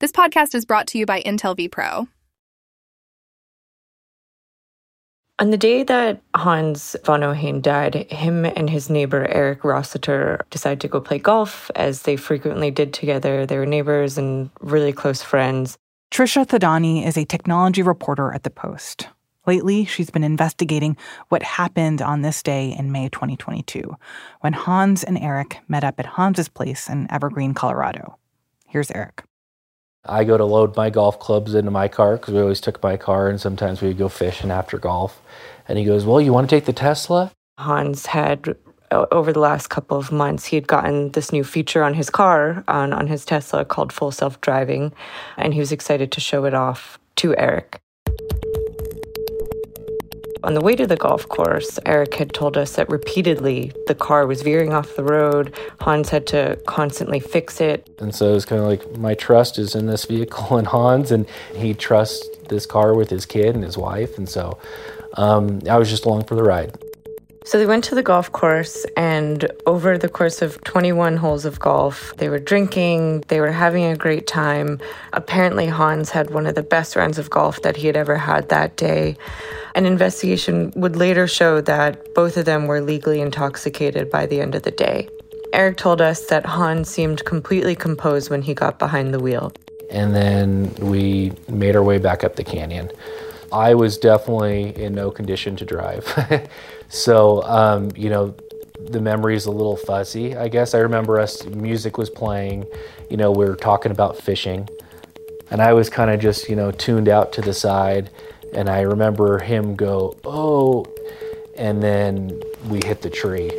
This podcast is brought to you by Intel vPro. On the day that Hans von Ohain died, him and his neighbor, Eric Rossiter, decided to go play golf, as they frequently did together. They were neighbors and really close friends. Trisha Thadani is a technology reporter at The Post. Lately, she's been investigating what happened on this day in May 2022, when Hans and Eric met up at Hans's place in Evergreen, Colorado. Here's Eric. I go to load my golf clubs into my car because we always took my car, and sometimes we would go fishing after golf. And he goes, well, you want to take the Tesla? Hans had, over the last couple of months, he had gotten this new feature on his car, on his Tesla, called Full Self-Driving, and he was excited to show it off to Eric. On the way to the golf course, Eric had told us that repeatedly the car was veering off the road. Hans had to constantly fix it. And so it was kind of like, my trust is in this vehicle and Hans, and he trusts this car with his kid and his wife. And so I was just along for the ride. So they went to the golf course, and over the course of 21 holes of golf, they were drinking, they were having a great time. Apparently, Hans had one of the best rounds of golf that he had ever had that day. An investigation would later show that both of them were legally intoxicated by the end of the day. Eric told us that Hans seemed completely composed when he got behind the wheel. And then we made our way back up the canyon. I was definitely in no condition to drive. So, the memory's a little fuzzy, I guess. I remember music was playing, we were talking about fishing. And I was kind of just, tuned out to the side. And I remember him go, oh, and then we hit the tree.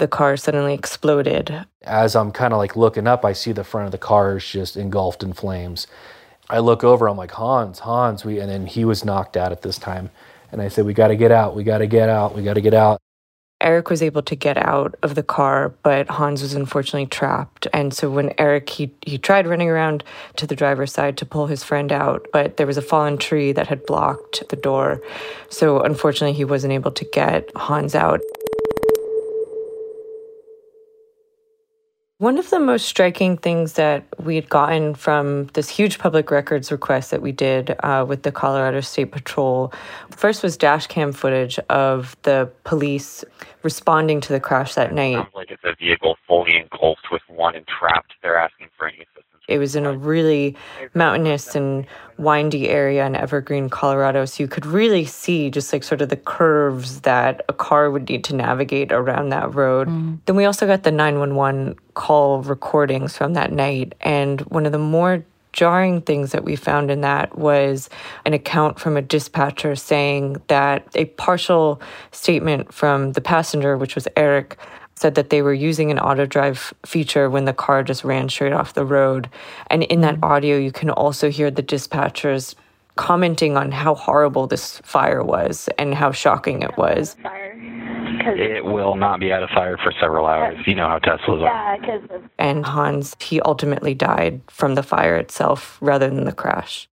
The car suddenly exploded. As I'm kind of like looking up, I see the front of the car is just engulfed in flames. I look over, I'm like, Hans, and then he was knocked out at this time. And I said, we got to get out. Eric was able to get out of the car, but Hans was unfortunately trapped. And so when Eric, he tried running around to the driver's side to pull his friend out, but there was a fallen tree that had blocked the door. So unfortunately, he wasn't able to get Hans out. One of the most striking things that we had gotten from this huge public records request that we did with the Colorado State Patrol first was dash cam footage of the police responding to the crash that night. It sounds like it's a vehicle fully engulfed with one and trapped. They're asking for any assistance. It was in a really mountainous and windy area in Evergreen, Colorado. So you could really see just like sort of the curves that a car would need to navigate around that road. Mm. Then we also got the 911 call recordings from that night. And one of the more jarring things that we found in that was an account from a dispatcher saying that a partial statement from the passenger, which was Eric, said that they were using an auto drive feature when the car just ran straight off the road. And in that audio, you can also hear the dispatchers commenting on how horrible this fire was and how shocking it was. It will not be out of fire for several hours. You know how Teslas are. Yeah, and Hans, he ultimately died from the fire itself rather than the crash.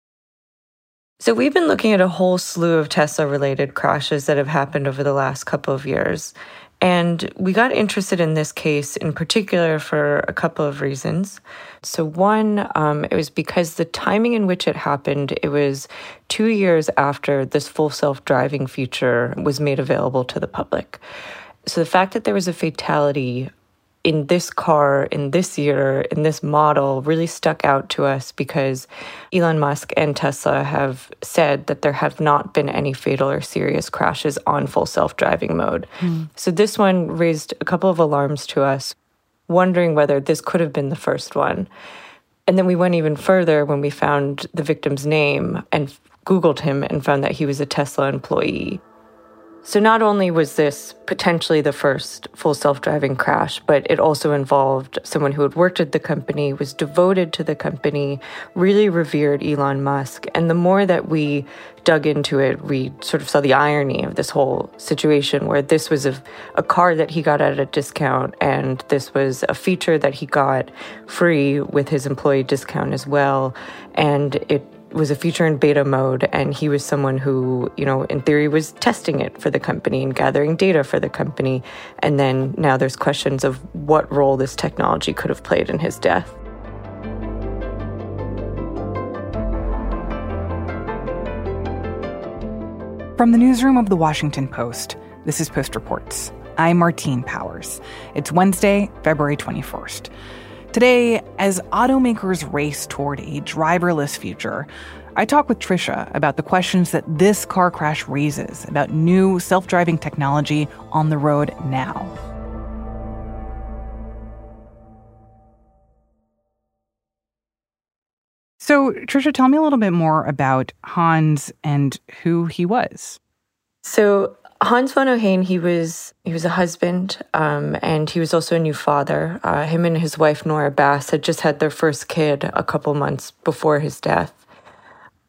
So we've been looking at a whole slew of Tesla-related crashes that have happened over the last couple of years. And we got interested in this case in particular for a couple of reasons. So one, it was because the timing in which it happened, it was 2 years after this full self-driving feature was made available to the public. So the fact that there was a fatality in this car, in this year, in this model really stuck out to us because Elon Musk and Tesla have said that there have not been any fatal or serious crashes on full self-driving mode. Mm. So this one raised a couple of alarms to us, wondering whether this could have been the first one. And then we went even further when we found the victim's name and Googled him and found that he was a Tesla employee. So not only was this potentially the first full self-driving crash, but it also involved someone who had worked at the company, was devoted to the company, really revered Elon Musk. And the more that we dug into it, we sort of saw the irony of this whole situation where this was a car that he got at a discount, and this was a feature that he got free with his employee discount as well. And it was a feature in beta mode, and he was someone who, you know, in theory was testing it for the company and gathering data for the company. And then now there's questions of what role this technology could have played in his death. From the newsroom of The Washington Post, this is Post Reports. I'm Martine Powers. It's Wednesday, February 21st. Today, as automakers race toward a driverless future, I talk with Trisha about the questions that this car crash raises about new self-driving technology on the road now. So, Trisha, tell me a little bit more about Hans and who he was. So, Hans von Ohain, he was a husband, and he was also a new father. Him and his wife, Nora Bass, had just had their first kid a couple months before his death.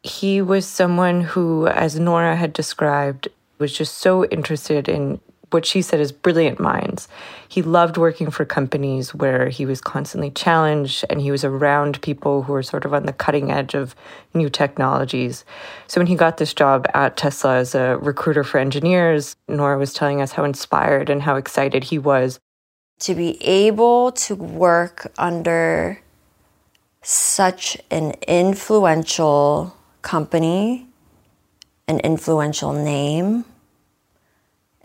He was someone who, as Nora had described, was just so interested in what she said is brilliant minds. He loved working for companies where he was constantly challenged, and he was around people who were sort of on the cutting edge of new technologies. So when he got this job at Tesla as a recruiter for engineers, Nora was telling us how inspired and how excited he was. To be able to work under such an influential company, an influential name,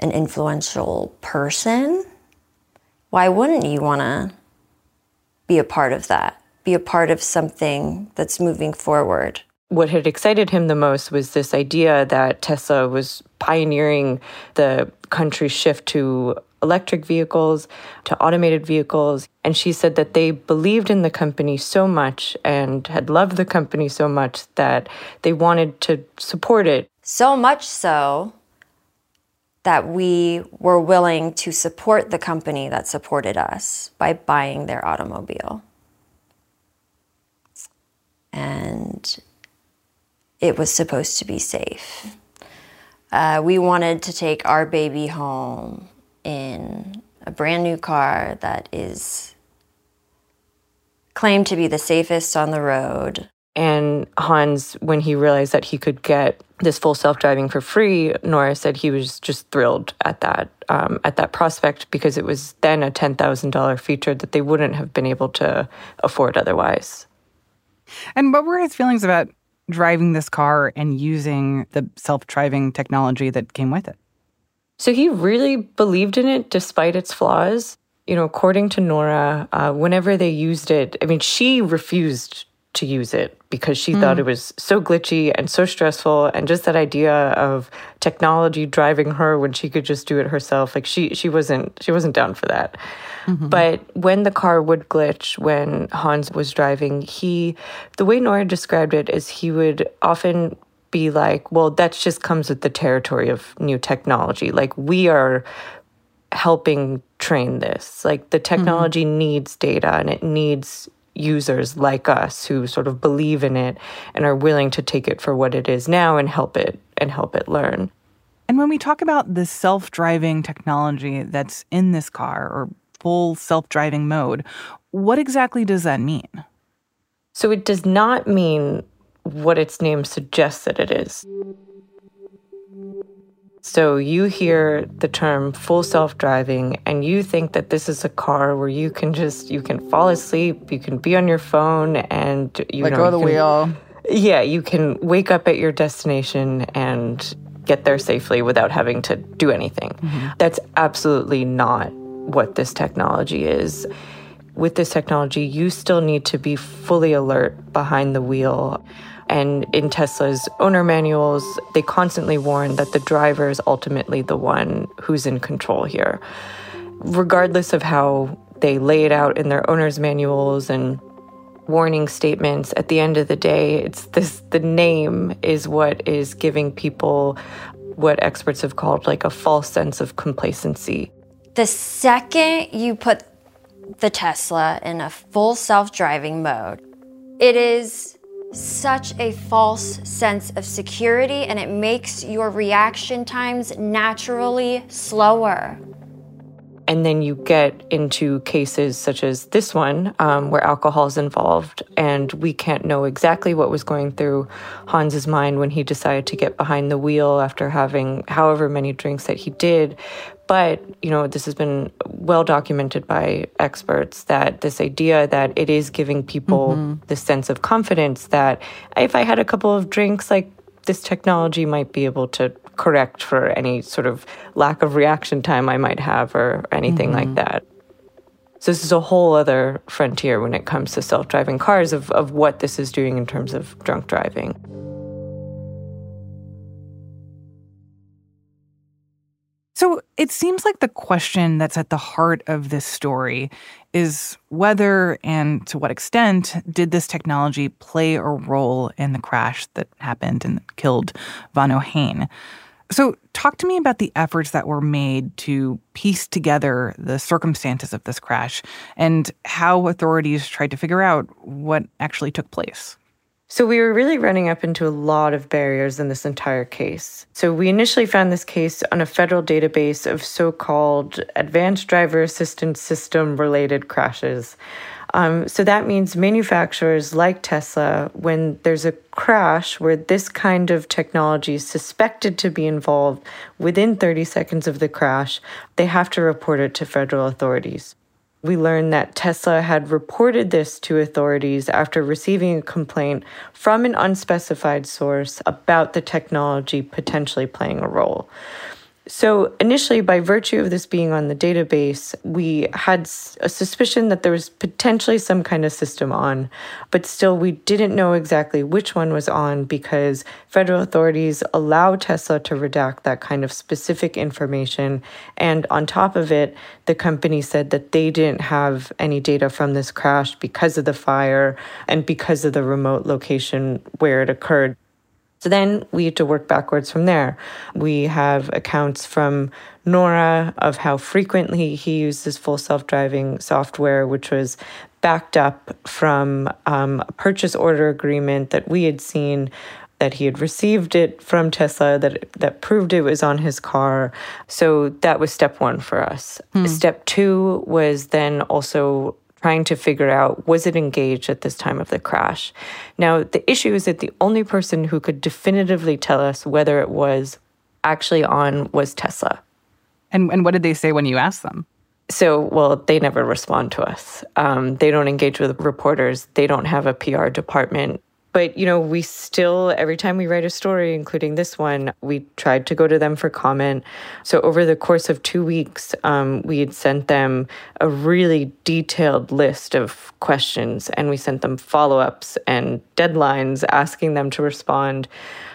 an influential person, why wouldn't you want to be a part of that? Be a part of something that's moving forward. What had excited him the most was this idea that Tesla was pioneering the country's shift to electric vehicles, to automated vehicles. And she said that they believed in the company so much and had loved the company so much that they wanted to support it. So much so that we were willing to support the company that supported us by buying their automobile. And it was supposed to be safe. We wanted to take our baby home in a brand new car that is claimed to be the safest on the road. And Hans, when he realized that he could get this full self-driving for free, Nora said he was just thrilled at that prospect, because it was then a $10,000 feature that they wouldn't have been able to afford otherwise. And what were his feelings about driving this car and using the self-driving technology that came with it? So he really believed in it despite its flaws. You know, according to Nora, whenever they used it, I mean, she refused to use it because she thought it was so glitchy and so stressful, and just that idea of technology driving her when she could just do it herself, like she wasn't down for that. Mm-hmm. But when the car would glitch when Hans was driving, the way Nora described it is he would often be like, well, that just comes with the territory of new technology. Like, we are helping train this. Like, the technology needs data, and it needs users like us who sort of believe in it and are willing to take it for what it is now and help it learn. And when we talk about the self-driving technology that's in this car, or full self-driving mode, what exactly does that mean? So it does not mean what its name suggests that it is. So you hear the term full self-driving and you think that this is a car where you can fall asleep, you can be on your phone, and you can let go of the wheel. Yeah, you can wake up at your destination and get there safely without having to do anything. Mm-hmm. That's absolutely not what this technology is. With this technology, you still need to be fully alert behind the wheel. And in Tesla's owner manuals, they constantly warn that the driver is ultimately the one who's in control here. Regardless of how they lay it out in their owner's manuals and warning statements, at the end of the day, the name is what is giving people what experts have called like a false sense of complacency. The second you put the Tesla in a full self-driving mode, it is such a false sense of security, and it makes your reaction times naturally slower. And then you get into cases such as this one, where alcohol is involved, and we can't know exactly what was going through Hans's mind when he decided to get behind the wheel after having however many drinks that he did. But, you know, this has been well documented by experts that this idea that it is giving people this sense of confidence that if I had a couple of drinks, like, this technology might be able to correct for any sort of lack of reaction time I might have or anything like that. So this is a whole other frontier when it comes to self-driving cars of what this is doing in terms of drunk driving. So it seems like the question that's at the heart of this story is whether and to what extent did this technology play a role in the crash that happened and killed von Ohain. So talk to me about the efforts that were made to piece together the circumstances of this crash and how authorities tried to figure out what actually took place. So we were really running up into a lot of barriers in this entire case. So we initially found this case on a federal database of so-called advanced driver assistance system-related crashes. So that means manufacturers like Tesla, when there's a crash where this kind of technology is suspected to be involved within 30 seconds of the crash, they have to report it to federal authorities. We learned that Tesla had reported this to authorities after receiving a complaint from an unspecified source about the technology potentially playing a role. So initially, by virtue of this being on the database, we had a suspicion that there was potentially some kind of system on, but still we didn't know exactly which one was on because federal authorities allow Tesla to redact that kind of specific information. And on top of it, the company said that they didn't have any data from this crash because of the fire and because of the remote location where it occurred. So then we had to work backwards from there. We have accounts from Nora of how frequently he used this full self-driving software, which was backed up from a purchase order agreement that we had seen that he had received it from Tesla, that proved it was on his car. So that was step one for us. Step two was then also trying to figure out, was it engaged at this time of the crash? Now, the issue is that the only person who could definitively tell us whether it was actually on was Tesla. And what did they say when you asked them? So, well, they never respond to us. They don't engage with reporters. They don't have a PR department. But, you know, we still, every time we write a story, including this one, we tried to go to them for comment. So over the course of 2 weeks, we had sent them a really detailed list of questions, and we sent them follow-ups and deadlines asking them to respond.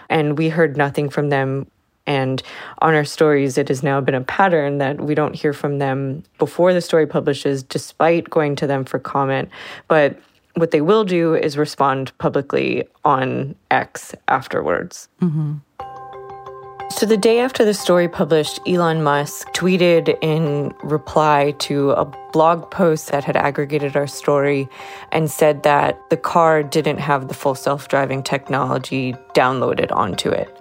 And we heard nothing from them. And on our stories, it has now been a pattern that we don't hear from them before the story publishes, despite going to them for comment. But what they will do is respond publicly on X afterwards. So the day after the story published, Elon Musk tweeted in reply to a blog post that had aggregated our story and said that the car didn't have the full self-driving technology downloaded onto it.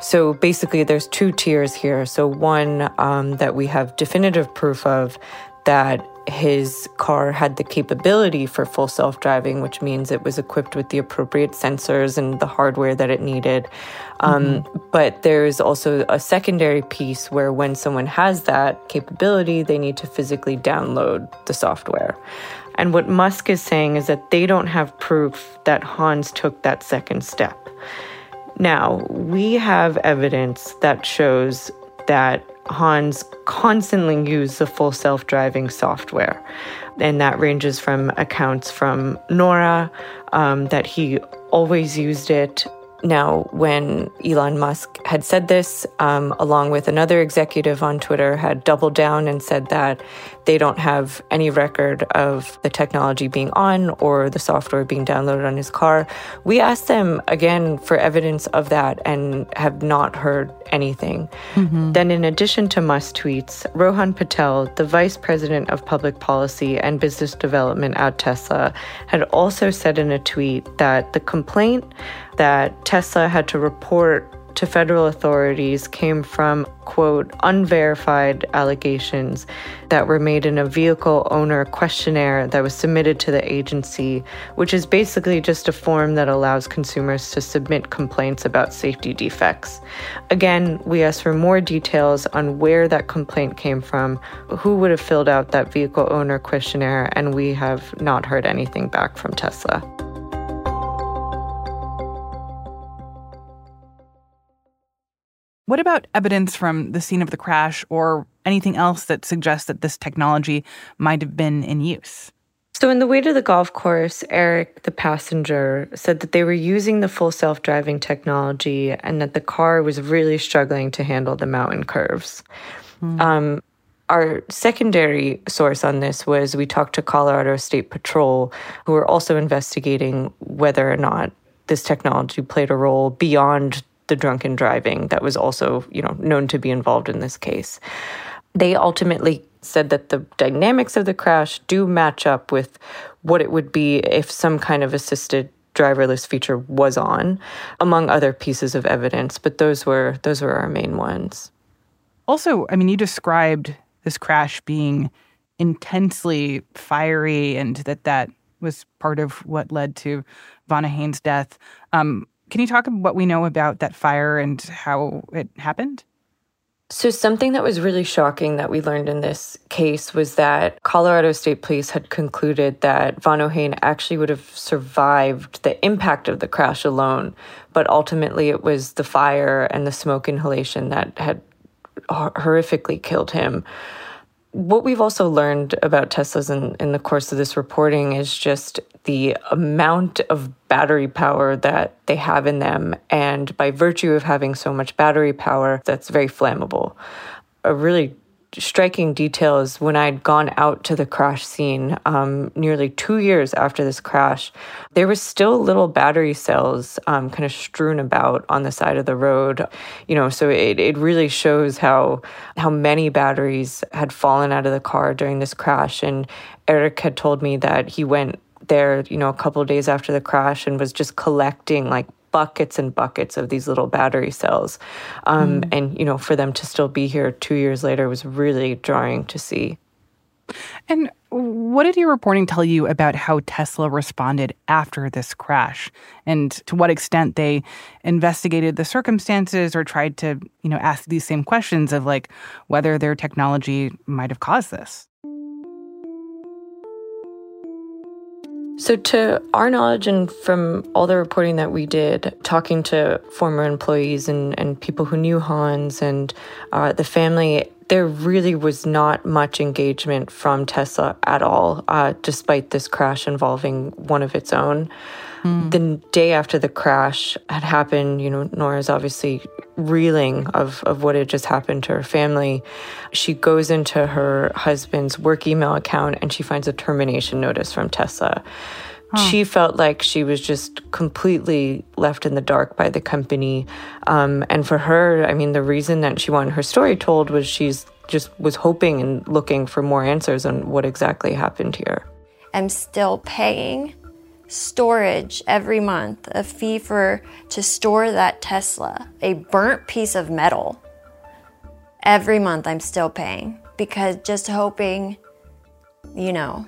So basically, there's two tiers here. So one that we have definitive proof of that his car had the capability for full self-driving, which means it was equipped with the appropriate sensors and the hardware that it needed. But there is also a secondary piece where when someone has that capability, they need to physically download the software. And what Musk is saying is that they don't have proof that Hans took that second step. Now, we have evidence that shows that Hans constantly used the full self-driving software. And that ranges from accounts from Nora, that he always used it. Now, when Elon Musk had said this, along with another executive on Twitter, had doubled down and said that they don't have any record of the technology being on or the software being downloaded on his car. We asked them again for evidence of that and have not heard anything. Then in addition to Musk's tweets, Rohan Patel, the vice president of public policy and business development at Tesla, had also said in a tweet that the complaint that Tesla had to report to federal authorities came from, quote, unverified allegations that were made in a vehicle owner questionnaire that was submitted to the agency, which is basically just a form that allows consumers to submit complaints about safety defects. Again, we asked for more details on where that complaint came from, who would have filled out that vehicle owner questionnaire, and we have not heard anything back from Tesla. What about evidence from the scene of the crash or anything else that suggests that this technology might have been in use? So in the way to the golf course, Eric, the passenger, said that they were using the full self-driving technology and that the car was really struggling to handle the mountain curves. Our secondary source on this was we talked to Colorado State Patrol, who are also investigating whether or not this technology played a role beyond the drunken driving that was also, known to be involved in this case. They ultimately said that the dynamics of the crash do match up with what it would be if some kind of assisted driverless feature was on, among other pieces of evidence. But those were our main ones. Also, you described this crash being intensely fiery and that was part of what led to von Ohain's death. Can you talk about what we know about that fire and how it happened? So something that was really shocking that we learned in this case was that Colorado State Police had concluded that von Ohain actually would have survived the impact of the crash alone, but ultimately it was the fire and the smoke inhalation that had horrifically killed him. What we've also learned about Teslas in the course of this reporting is just the amount of battery power that they have in them. And by virtue of having so much battery power, that's very flammable. A really striking detail is when I'd gone out to the crash scene nearly 2 years after this crash, there were still little battery cells kind of strewn about on the side of the road. So it really shows how many batteries had fallen out of the car during this crash. And Eric had told me that he went there, a couple of days after the crash and was just collecting buckets and buckets of these little battery cells. And, for them to still be here 2 years later was really jarring to see. And what did your reporting tell you about how Tesla responded after this crash and to what extent they investigated the circumstances or tried to, ask these same questions of whether their technology might have caused this? So to our knowledge and from all the reporting that we did, talking to former employees and people who knew Hans and the family, there really was not much engagement from Tesla at all, despite this crash involving one of its own. The day after the crash had happened, Nora's obviously reeling of what had just happened to her family. She goes into her husband's work email account and she finds a termination notice from Tesla. Oh. She felt like she was just completely left in the dark by the company. And for her, the reason that she wanted her story told was she was hoping and looking for more answers on what exactly happened here. I'm still paying storage every month, a fee to store that Tesla, a burnt piece of metal. Every month I'm still paying because just hoping, a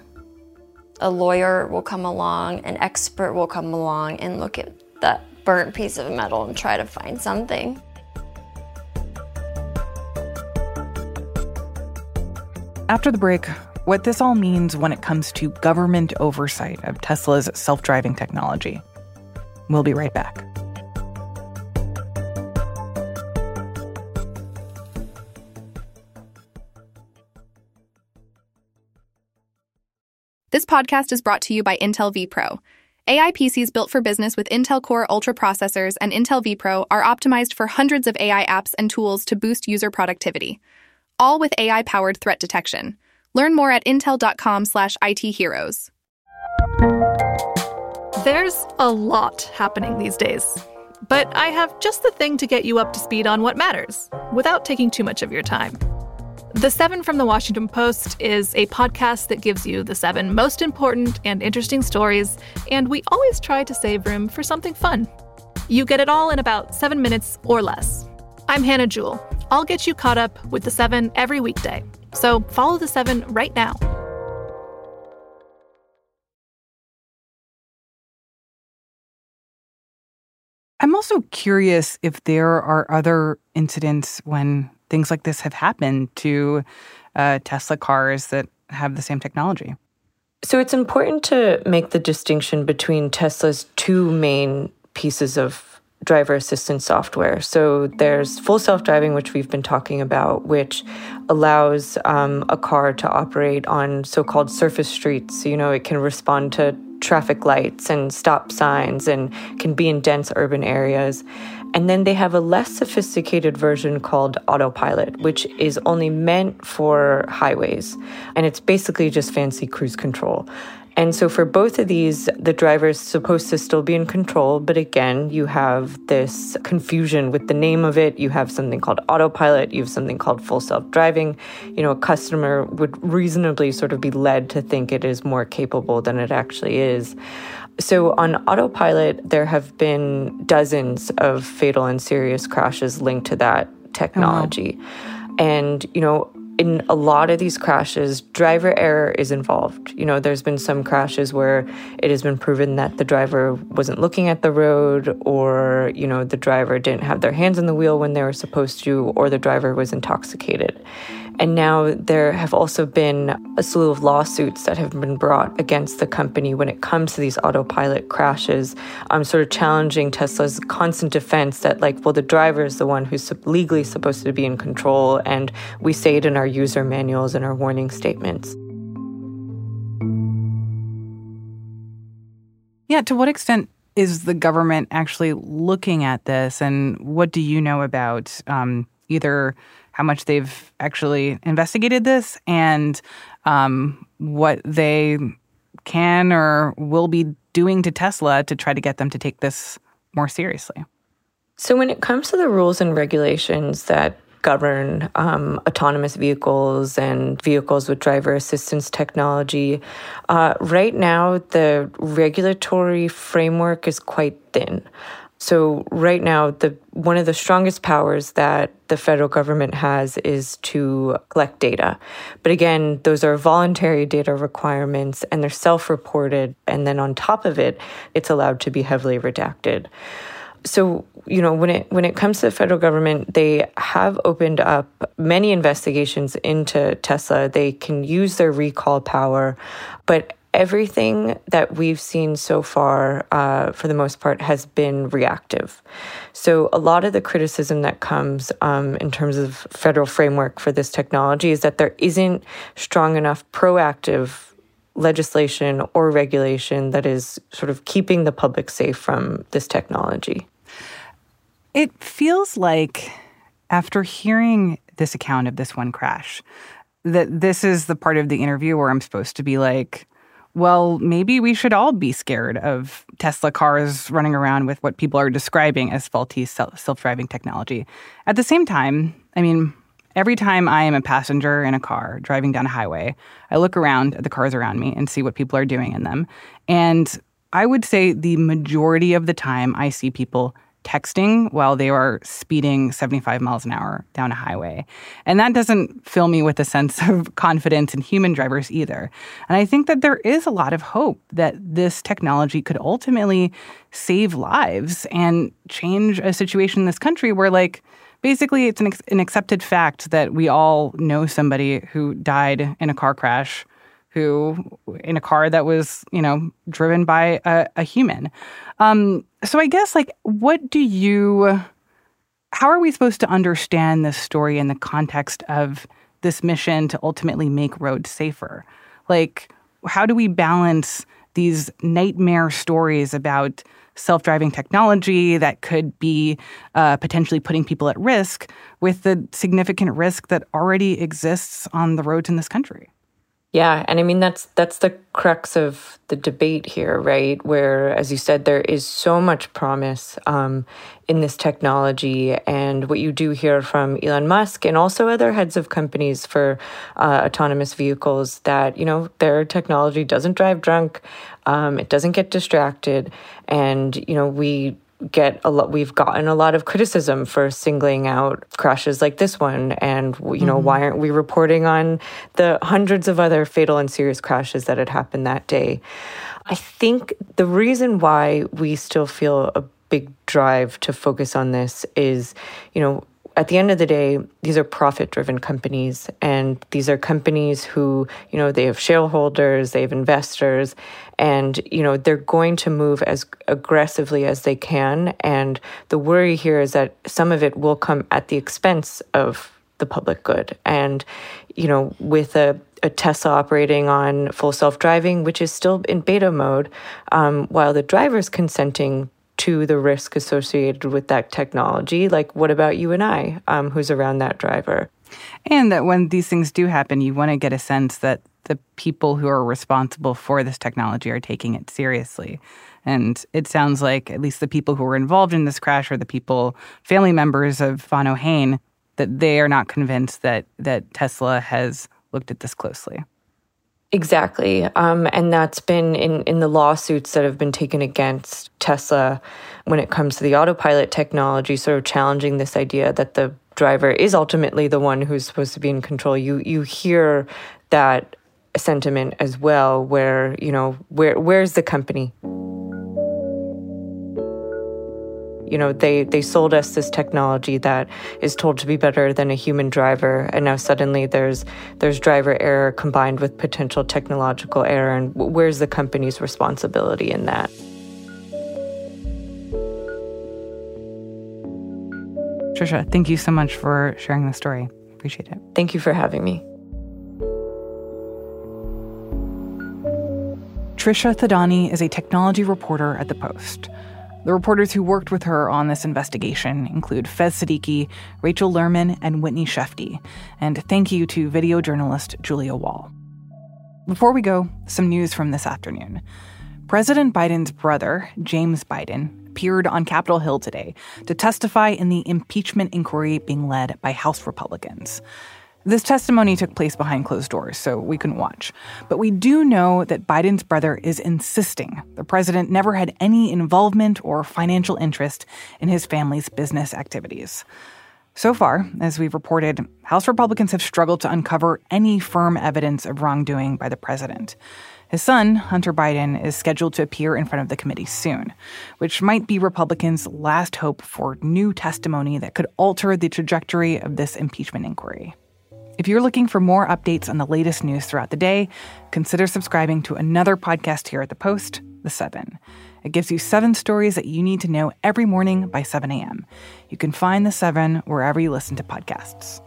lawyer will come along, an expert will come along and look at that burnt piece of metal and try to find something. After the break, what this all means when it comes to government oversight of Tesla's self-driving technology. We'll be right back. This podcast is brought to you by Intel vPro. AI PCs built for business with Intel Core Ultra processors and Intel vPro are optimized for hundreds of AI apps and tools to boost user productivity, all with AI-powered threat detection. Learn more at intel.com/IT heroes. There's a lot happening these days, but I have just the thing to get you up to speed on what matters without taking too much of your time. The Seven from The Washington Post is a podcast that gives you the seven most important and interesting stories, and we always try to save room for something fun. You get it all in about 7 minutes or less. I'm Hannah Jewell. I'll get you caught up with The Seven every weekday. So follow The Seven right now. I'm also curious if there are other incidents when things like this have happened to Tesla cars that have the same technology. So it's important to make the distinction between Tesla's two main pieces of driver assistance software. So there's Full Self-Driving, which we've been talking about, which allows a car to operate on so-called surface streets. You know, it can respond to traffic lights and stop signs and can be in dense urban areas. And then they have a less sophisticated version called Autopilot, which is only meant for highways. And it's basically just fancy cruise control. And so for both of these, the driver is supposed to still be in control. But again, you have this confusion with the name of it. You have something called Autopilot. You have something called Full Self-Driving. You know, a customer would reasonably sort of be led to think it is more capable than it actually is. So on Autopilot, there have been dozens of fatal and serious crashes linked to that technology. Oh, wow. And, you know, in a lot of these crashes, driver error is involved. You know, there's been some crashes where it has been proven that the driver wasn't looking at the road, or, you know, the driver didn't have their hands on the wheel when they were supposed to, or the driver was intoxicated. And now there have also been a slew of lawsuits that have been brought against the company when it comes to these Autopilot crashes, sort of challenging Tesla's constant defense that, like, well, the driver is the one who's legally supposed to be in control, and we say it in our user manuals and our warning statements. Yeah, to what extent is the government actually looking at this, and what do you know about either how much they've actually investigated this and what they can or will be doing to Tesla to try to get them to take this more seriously? So when it comes to the rules and regulations that govern autonomous vehicles and vehicles with driver assistance technology, right now the regulatory framework is quite thin. So right now, one of the strongest powers that the federal government has is to collect data. But again, those are voluntary data requirements, and they're self-reported. And then on top of it, it's allowed to be heavily redacted. So, you know, when it comes to the federal government, they have opened up many investigations into Tesla. They can use their recall power, but everything that we've seen so far, for the most part, has been reactive. So a lot of the criticism that comes in terms of federal framework for this technology is that there isn't strong enough proactive legislation or regulation that is sort of keeping the public safe from this technology. It feels like, after hearing this account of this one crash, that this is the part of the interview where I'm supposed to be like, well, maybe we should all be scared of Tesla cars running around with what people are describing as faulty self-driving technology. At the same time, I mean, every time I am a passenger in a car driving down a highway, I look around at the cars around me and see what people are doing in them. And I would say the majority of the time I see people texting while they are speeding 75 miles an hour down a highway. And that doesn't fill me with a sense of confidence in human drivers either. And I think that there is a lot of hope that this technology could ultimately save lives and change a situation in this country where, like, basically it's an accepted fact that we all know somebody who died in a car crash, who in a car that was, you know, driven by a human. So I guess, like, how are we supposed to understand this story in the context of this mission to ultimately make roads safer? Like, how do we balance these nightmare stories about self-driving technology that could be potentially putting people at risk with the significant risk that already exists on the roads in this country? Yeah, and I mean, that's the crux of the debate here, right? Where, as you said, there is so much promise in this technology. And what you do hear from Elon Musk and also other heads of companies for autonomous vehicles that, you know, their technology doesn't drive drunk, it doesn't get distracted. And, you know, we we've gotten a lot of criticism for singling out crashes like this one, and you know, why aren't we reporting on the hundreds of other fatal and serious crashes that had happened that day? I think the reason why we still feel a big drive to focus on this is, you know, at the end of the day, these are profit-driven companies, and these are companies who, you know, they have shareholders, they have investors, and, you know, they're going to move as aggressively as they can. And the worry here is that some of it will come at the expense of the public good. And, you know, with a Tesla operating on full self-driving, which is still in beta mode, while the driver's consenting to the risk associated with that technology, like what about you and I, who's around that driver? And that when these things do happen, you want to get a sense that the people who are responsible for this technology are taking it seriously. And it sounds like at least the people who were involved in this crash, or the people, family members of von Ohain, that they are not convinced that Tesla has looked at this closely. Exactly. And that's been in the lawsuits that have been taken against Tesla when it comes to the autopilot technology, sort of challenging this idea that the driver is ultimately the one who's supposed to be in control. You hear that sentiment as well, where, you know, where's the company? You know, they sold us this technology that is told to be better than a human driver, and now suddenly there's driver error combined with potential technological error, and where's the company's responsibility in that? Trisha, thank you so much for sharing the story. Appreciate it. Thank you for having me. Trisha Thadani is a technology reporter at The Post. The reporters who worked with her on this investigation include Faiz Siddiqui, Rachel Lerman, and Whitney Shefte. And thank you to video journalist Julia Wall. Before we go, some news from this afternoon. President Biden's brother, James Biden, appeared on Capitol Hill today to testify in the impeachment inquiry being led by House Republicans. This testimony took place behind closed doors, so we couldn't watch. But we do know that Biden's brother is insisting the president never had any involvement or financial interest in his family's business activities. So far, as we've reported, House Republicans have struggled to uncover any firm evidence of wrongdoing by the president. His son, Hunter Biden, is scheduled to appear in front of the committee soon, which might be Republicans' last hope for new testimony that could alter the trajectory of this impeachment inquiry. If you're looking for more updates on the latest news throughout the day, consider subscribing to another podcast here at The Post, The Seven. It gives you 7 stories that you need to know every morning by 7 a.m. You can find The Seven wherever you listen to podcasts.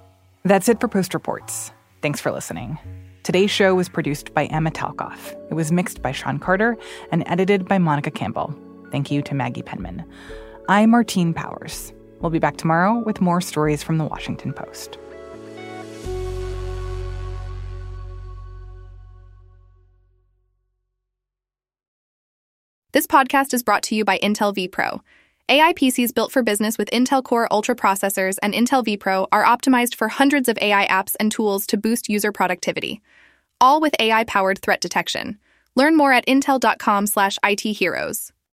That's it for Post Reports. Thanks for listening. Today's show was produced by Emma Talcoff. It was mixed by Sean Carter and edited by Monica Campbell. Thank you to Maggie Penman. I'm Martine Powers. We'll be back tomorrow with more stories from The Washington Post. This podcast is brought to you by Intel vPro. AI PCs built for business with Intel Core Ultra processors and Intel vPro are optimized for hundreds of AI apps and tools to boost user productivity, all with AI-powered threat detection. Learn more at intel.com/IT heroes.